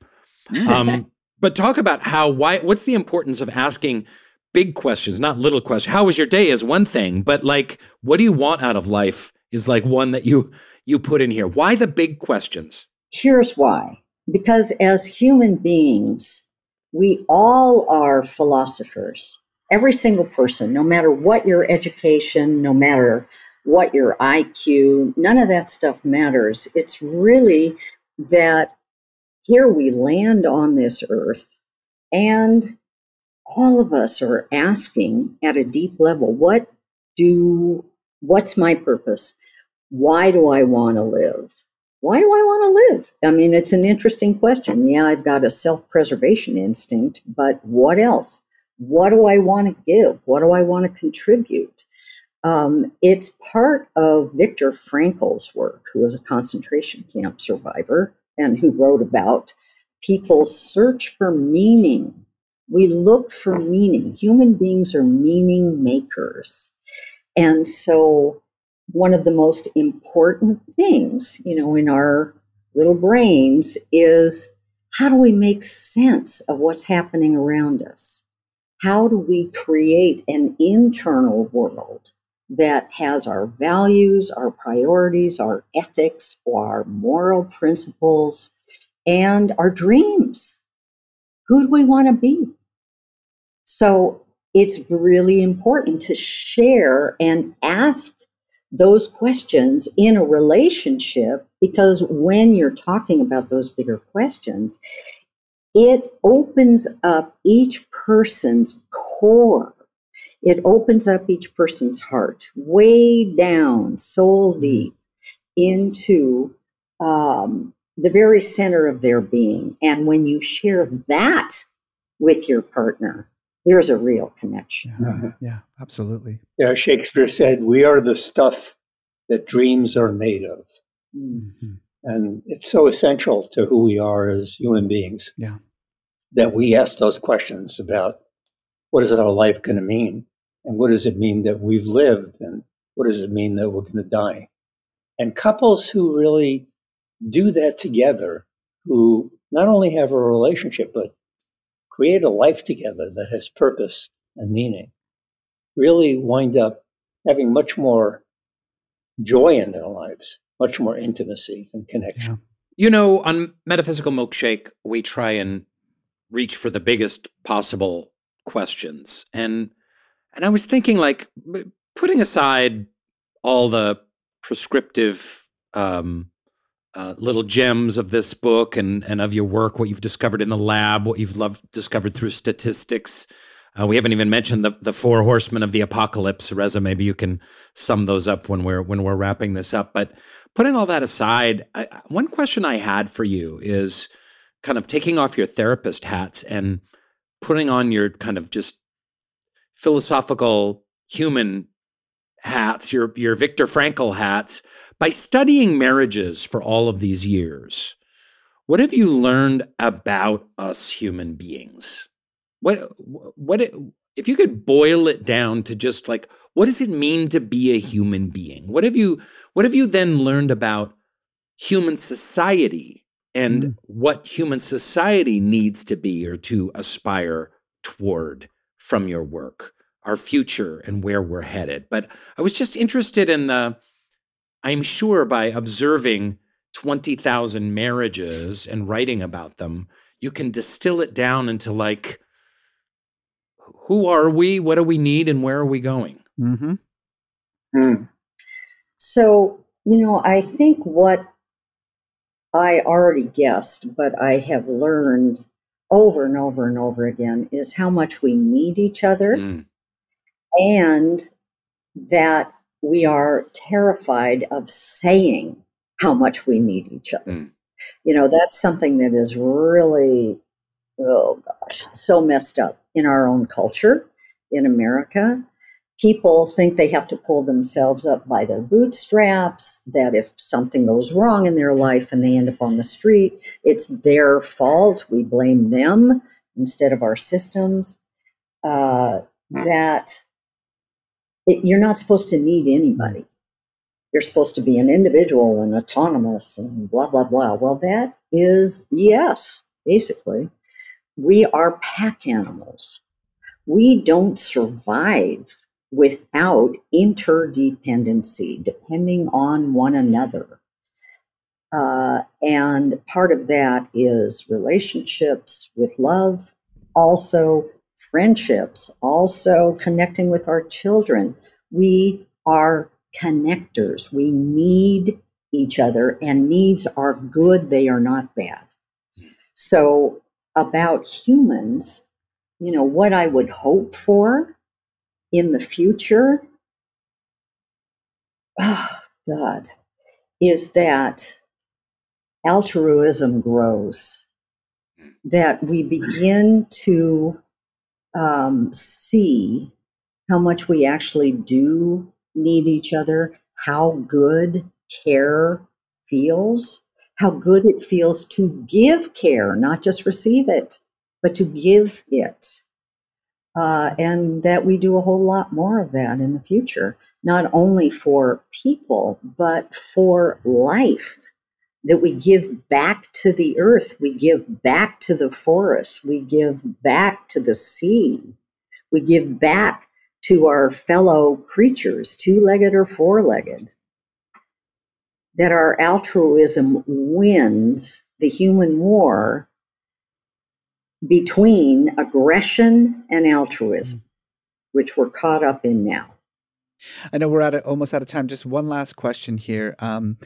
Um, but talk about how, why, what's the importance of asking big questions, not little questions. How was your day is one thing, but like, what do you want out of life is like one that you you put in here. Why the big questions? Here's why. Because as human beings, we all are philosophers. Every single person, no matter what your education, no matter what your I Q, none of that stuff matters. It's really that here we land on this earth and all of us are asking at a deep level, what do, what's my purpose? Why do I want to live? why do I want to live? I mean, it's an interesting question. Yeah, I've got a self-preservation instinct, but what else? What do I want to give? What do I want to contribute? Um, it's part of Viktor Frankl's work, who was a concentration camp survivor and who wrote about people's search for meaning. We look for meaning. Human beings are meaning makers. And so one of the most important things, you know, in our little brains is, how do we make sense of what's happening around us? How do we create an internal world that has our values, our priorities, our ethics, our moral principles, and our dreams? Who do we want to be? So it's really important to share and ask those questions in a relationship, because when you're talking about those bigger questions, it opens up each person's core. It opens up each person's heart way down, soul deep, into um, the very center of their being. And when you share that with your partner, there's a real connection. Yeah, yeah, absolutely. Yeah, Shakespeare said, we are the stuff that dreams are made of. Mm-hmm. And it's so essential to who we are as human beings, yeah, that we ask those questions about, what is our life going to mean? And what does it mean that we've lived? And what does it mean that we're going to die? And couples who really do that together, who not only have a relationship, but create a life together that has purpose and meaning, really wind up having much more joy in their lives, much more intimacy and connection. Yeah. You know, on Metaphysical Milkshake, we try and reach for the biggest possible questions. And, and I was thinking, like, putting aside all the prescriptive um, Uh, little gems of this book and, and of your work, what you've discovered in the lab, what you've loved, discovered through statistics. Uh, we haven't even mentioned the, the four horsemen of the apocalypse. Reza, maybe you can sum those up when we're when we're wrapping this up. But putting all that aside, I, one question I had for you is kind of taking off your therapist hats and putting on your kind of just philosophical human hats, your your Viktor Frankl hats. By studying marriages for all of these years, what have you learned about us human beings? What what if you could boil it down to just, like, what does it mean to be a human being? What have you what have you then learned about human society and mm-hmm. what human society needs to be or to aspire toward from your work? Our future and where we're headed. But I was just interested in the, I'm sure by observing twenty thousand marriages and writing about them, you can distill it down into, like, who are we, what do we need, and where are we going? Mm-hmm. Mm. So, you know, I think what I already guessed, but I have learned over and over and over again, is how much we need each other. Mm. And that we are terrified of saying how much we need each other. Mm. You know, that's something that is really, oh gosh, so messed up in our own culture, in America. People think they have to pull themselves up by their bootstraps, that if something goes wrong in their life and they end up on the street, it's their fault. We blame them instead of our systems. Uh, that it, you're not supposed to need anybody. You're supposed to be an individual and autonomous and blah, blah, blah. Well, that is B S, basically. We are pack animals. We don't survive without interdependency, depending on one another. Uh, and part of that is relationships with love, also friendships, also connecting with our children. We are connectors. We need each other, and needs are good. They are not bad. So about humans, you know, what I would hope for in the future, oh God, is that altruism grows, that we begin to um, see how much we actually do need each other, how good care feels, how good it feels to give care, not just receive it, but to give it. Uh, and that we do a whole lot more of that in the future, not only for people, but for life, that we give back to the earth, we give back to the forest, we give back to the sea, we give back to our fellow creatures, two-legged or four-legged, that our altruism wins the human war between aggression and altruism, which we're caught up in now. I know we're out of, almost out of time. Just one last question here. Um,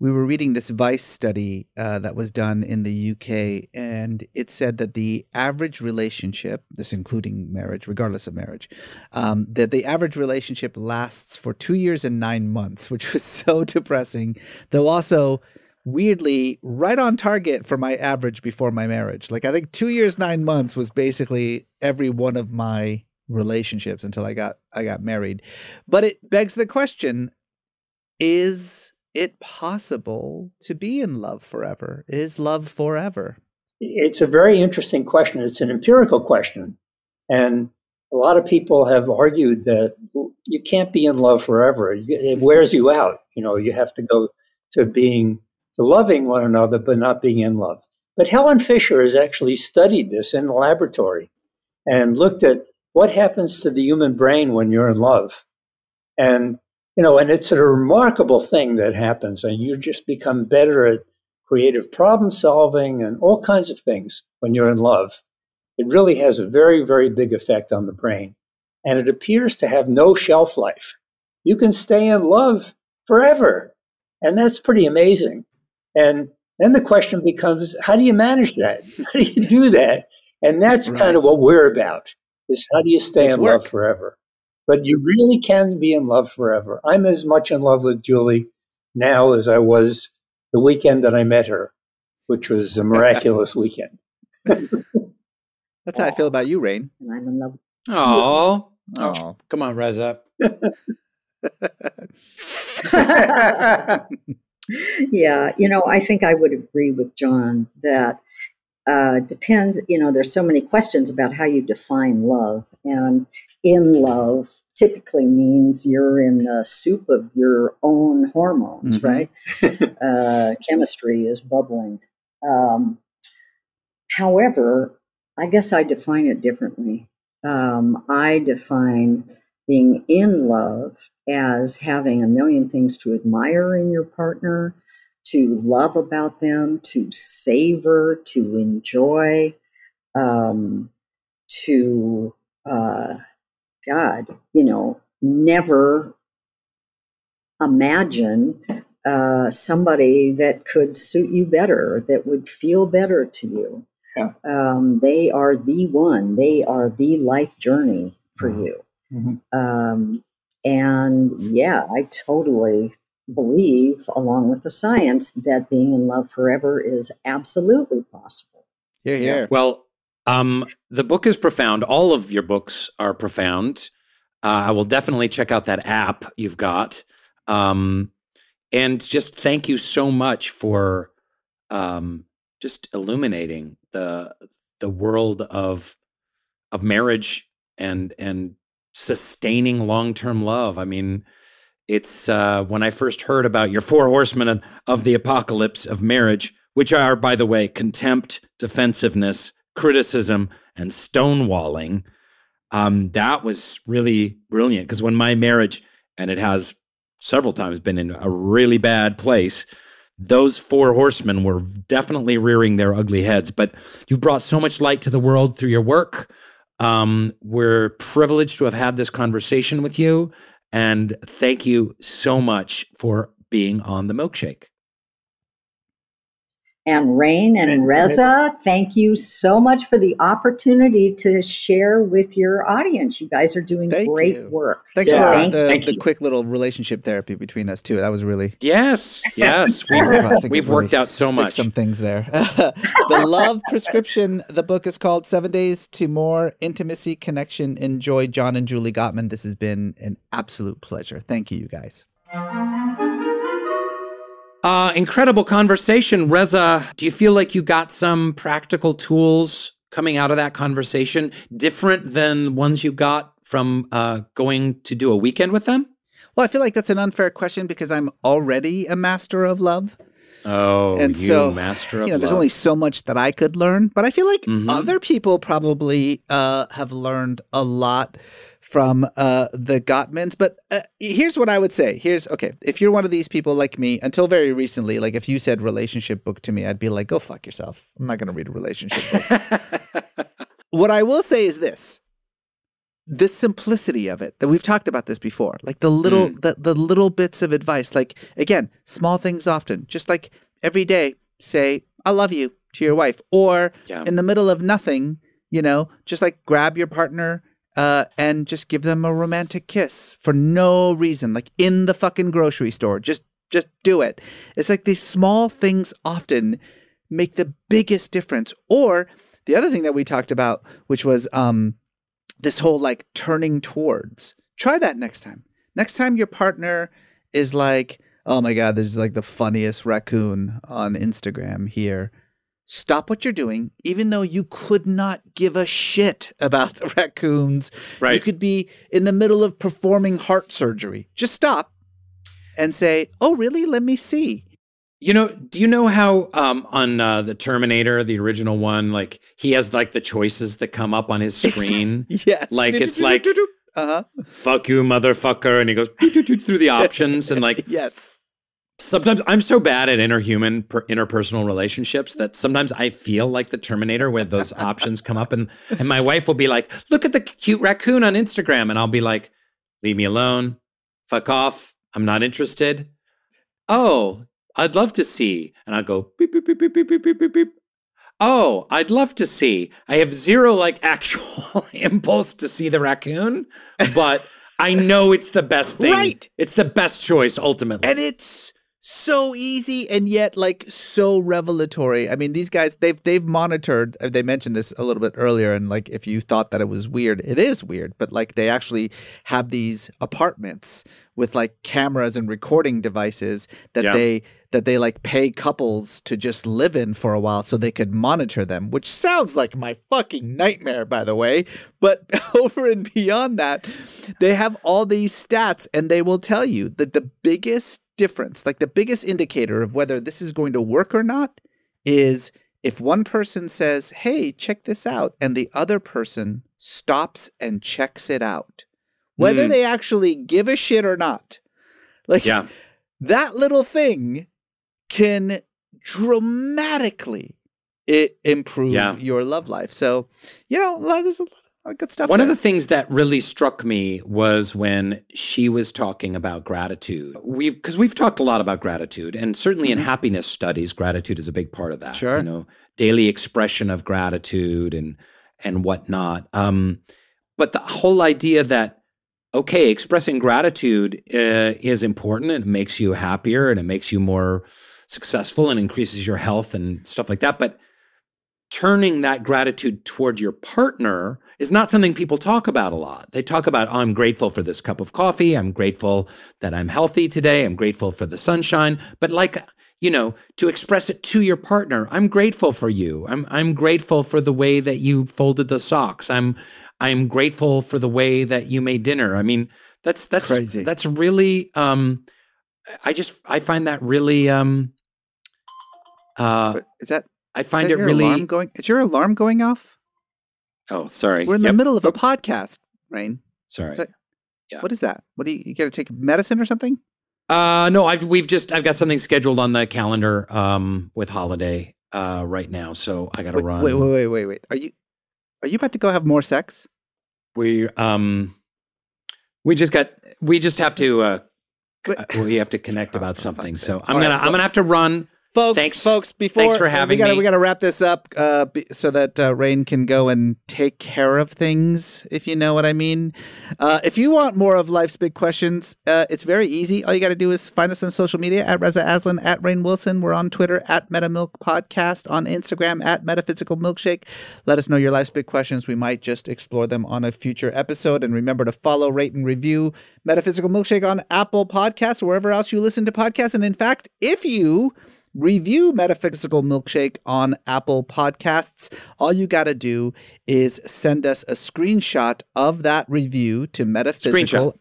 we were reading this Vice study uh, that was done in the U K, and it said that the average relationship, this including marriage, regardless of marriage, um, that the average relationship lasts for two years and nine months, which was so depressing, though also weirdly right on target for my average before my marriage. Like I think two years, nine months was basically every one of my relationships until I got I got married. But it begs the question, is it possible to be in love forever? Is love forever? It's a very interesting question. It's an empirical question. And a lot of people have argued that you can't be in love forever. It wears you out. You know, you have to go to being to loving one another, but not being in love. But Helen Fisher has actually studied this in the laboratory and looked at what happens to the human brain when you're in love. And, you know, and it's a remarkable thing that happens, and you just become better at creative problem solving and all kinds of things when you're in love. It really has a very, very big effect on the brain. And it appears to have no shelf life. You can stay in love forever. And that's pretty amazing. And then the question becomes, how do you manage that? How do you do that? And that's right. Kind of what we're about, is how do you stay in work. Love forever? But you really can be in love forever. I'm as much in love with Julie now as I was the weekend that I met her, which was a miraculous weekend. That's how I feel about you, Rainn. And I'm in love. Oh, oh, come on, Reza. Yeah, you know, I think I would agree with John that uh, depends, you know, there's so many questions about how you define love. And in love typically means you're in the soup of your own hormones, mm-hmm. right? uh, chemistry is bubbling. Um, however, I guess I define it differently. Um, I define being in love as having a million things to admire in your partner, to love about them, to savor, to enjoy, um, to, uh, God, you know, never imagine uh, somebody that could suit you better, that would feel better to you. Yeah. Um, they are the one. They are the life journey for mm-hmm. you. Mm-hmm. Um, and yeah, I totally believe, along with the science, that being in love forever is absolutely possible. Yeah, yeah. yeah. Well, um, the book is profound. All of your books are profound. Uh, I will definitely check out that app you've got. Um, and just thank you so much for um, just illuminating the the world of of marriage and and. Sustaining long-term love. I mean, it's uh, when I first heard about your four horsemen of the apocalypse of marriage, which are, by the way, contempt, defensiveness, criticism, and stonewalling. Um, that was really brilliant, because when my marriage, and it has several times been in a really bad place, those four horsemen were definitely rearing their ugly heads. But you brought so much light to the world through your work. Um, we're privileged to have had this conversation with you, and thank you so much for being on The Milkshake. and Rainn and, and Reza, Reza, thank you so much for the opportunity to share with your audience. You guys are doing thank great you. work. Thanks yeah. for thank, the, thank the quick little relationship therapy between us, too. That was really... Yes, yes. We've, we've really worked out so much. Some things there. The Love Prescription, the book is called Seven Days to More Intimacy, Connection, and Joy. John and Julie Gottman, this has been an absolute pleasure. Thank you, you guys. Uh, incredible conversation. Reza, do you feel like you got some practical tools coming out of that conversation different than ones you got from uh, going to do a weekend with them? Well, I feel like that's an unfair question because I'm already a master of love. Oh, and you so, master of love. You know, there's love. Only so much that I could learn, but I feel like mm-hmm. other people probably uh, have learned a lot from uh, the Gottmans. But uh, here's what I would say. Here's, okay, if you're one of these people like me, until very recently, like if you said relationship book to me, I'd be like, go fuck yourself. I'm not going to read a relationship book. What I will say is this. The simplicity of it, that we've talked about this before, like the little mm. the, the little bits of advice, like, again, small things often, just like every day, say, I love you to your wife, or yeah. in the middle of nothing, you know, just like grab your partner uh, and just give them a romantic kiss for no reason, like in the fucking grocery store, just, just do it. It's like these small things often make the biggest difference. Or the other thing that we talked about, which was, um, this whole like turning towards. Try that next time. Next time your partner is like, oh my God, there's like the funniest raccoon on Instagram here. Stop what you're doing, even though you could not give a shit about the raccoons. Right. You could be in the middle of performing heart surgery. Just stop and say, oh really? Let me see. You know, do you know how um, on uh, the Terminator, the original one, like he has like the choices that come up on his screen? Yes. Like it's like, uh-huh. fuck you, motherfucker. And he goes through the options and like, yes. Sometimes I'm so bad at interhuman, per, interpersonal relationships that sometimes I feel like the Terminator where those options come up and, and my wife will be like, look at the cute raccoon on Instagram. And I'll be like, leave me alone. Fuck off. I'm not interested. Oh, I'd love to see. And I'll go, beep, beep, beep, beep, beep, beep, beep, beep, beep. Oh, I'd love to see. I have zero like actual impulse to see the raccoon, but I know it's the best thing. Right. It's the best choice ultimately. And it's so easy and yet like so revelatory. I mean, these guys, they've, they've monitored, they mentioned this a little bit earlier. And like, if you thought that it was weird, it is weird, but like they actually have these apartments with like cameras and recording devices that yeah. they, that they like pay couples to just live in for a while so they could monitor them, which sounds like my fucking nightmare, by the way. But over and beyond that, they have all these stats and they will tell you that the biggest difference, like the biggest indicator of whether this is going to work or not is if one person says, hey, check this out, and the other person stops and checks it out, whether mm. they actually give a shit or not. Like yeah. that little thing can dramatically it improve yeah. your love life. So, you know, there's a lot of good stuff. One there. of the things that really struck me was when she was talking about gratitude. We've, because we've talked a lot about gratitude, and certainly mm-hmm. in happiness studies, gratitude is a big part of that. Sure. You know, daily expression of gratitude and, and whatnot. Um, but the whole idea that, okay, expressing gratitude uh, is important and it makes you happier and it makes you more successful and increases your health and stuff like that. But turning that gratitude toward your partner is not something people talk about a lot. They talk about, oh, I'm grateful for this cup of coffee. I'm grateful that I'm healthy today. I'm grateful for the sunshine. But like, you know, to express it to your partner, I'm grateful for you. I'm, I'm grateful for the way that you folded the socks. I'm I'm grateful for the way that you made dinner. I mean, that's, that's, Crazy. that's really, um, I just, I find that really, um, uh, is that, I find is that it your really alarm going, is your alarm going off? Oh, sorry. We're in yep. the middle of a podcast, Rainn. Sorry. That, yeah. What is that? What do you, you got to take medicine or something? Uh, no, I've, we've just, I've got something scheduled on the calendar, um, with holiday, uh, right now. So I got to run. Wait, wait, wait, wait, wait. Are you, Are you about to go have more sex? We um, we just got. We just have to. Uh, uh, we have to connect about something. So I'm gonna. I'm gonna have to run. Folks, thanks. folks, before thanks for having we gotta, me. We got to wrap this up uh, b- so that uh, Rainn can go and take care of things, if you know what I mean. Uh, if you want more of Life's Big Questions, uh, it's very easy. All you got to do is find us on social media at Reza Aslan, at Rainn Wilson. We're on Twitter at MetaMilk Podcast, on Instagram at Metaphysical Milkshake. Let us know your Life's Big Questions. We might just explore them on a future episode. And remember to follow, rate, and review Metaphysical Milkshake on Apple Podcasts, wherever else you listen to podcasts. And in fact, if you review Metaphysical Milkshake on Apple Podcasts, all you got to do is send us a screenshot of that review to Metaphysical.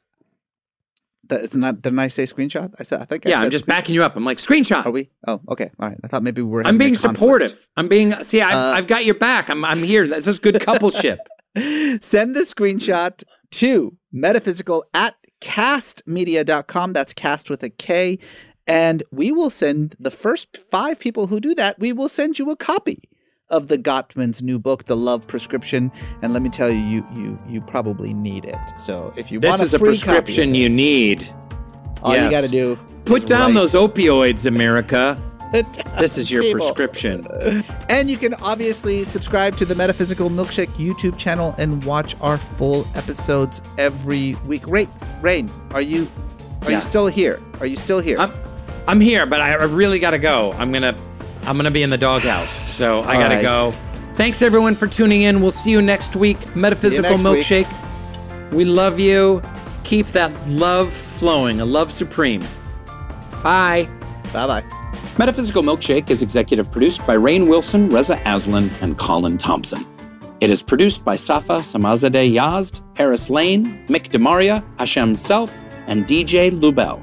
That is not, didn't I say screenshot? I said, I think yeah, I said. Yeah, I'm just screenshot. Backing you up. I'm like, screenshot. Are we? Oh, okay. All right. I thought maybe we were having I'm being supportive. I'm being, see, I've, uh, I've got your back. I'm, I'm here. This is good coupleship. Send the screenshot to metaphysical at cast media dot com. That's cast with a K. And we will send the first five people who do that, we will send you a copy of the Gottman's new book, The Love Prescription. And let me tell you, you you, you probably need it. So if you this want a free copy, this is a prescription you need. All yes. you got to do Put down write. those opioids, America. This is your people. prescription. And you can obviously subscribe to the Metaphysical Milkshake YouTube channel and watch our full episodes every week. Rainn, Rainn, are you are yeah. you still here? Are you still here? I'm- I'm here, but I really gotta go. I'm gonna, I'm gonna be in the doghouse, so I All gotta right. go. Thanks everyone for tuning in. We'll see you next week. Metaphysical next Milkshake. Week. We love you. Keep that love flowing, a love supreme. Bye. Bye bye. Metaphysical Milkshake is executive produced by Rainn Wilson, Reza Aslan, and Colin Thompson. It is produced by Safa Samazadeh Yazd, Harris Lane, Mick DeMaria, Hashem Self, and D J Lubel.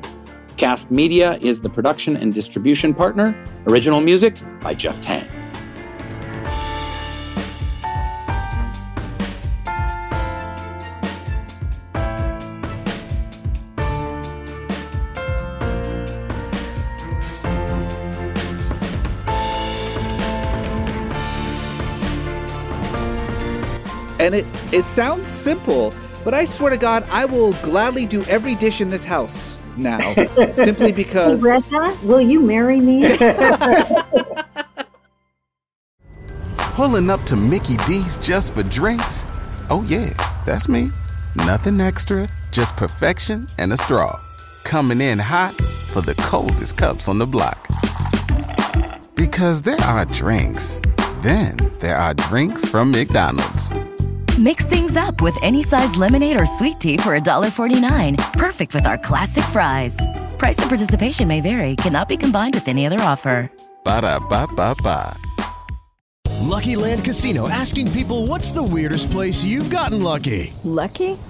Cast Media is the production and distribution partner. Original music by Jeff Tang. And it, it sounds simple, but I swear to God, I will gladly do every dish in this house now, simply because... Reza, will you marry me? Pulling up to Mickey D's just for drinks? Oh yeah, that's me. Nothing extra, just perfection and a straw. Coming in hot for the coldest cups on the block. Because there are drinks. Then there are drinks from McDonald's. Mix things up with any size lemonade or sweet tea for one forty-nine. Perfect with our classic fries. Price and participation may vary. Cannot be combined with any other offer. Ba-da-ba-ba-ba. Lucky Land Casino, asking people, what's the weirdest place you've gotten lucky? Lucky?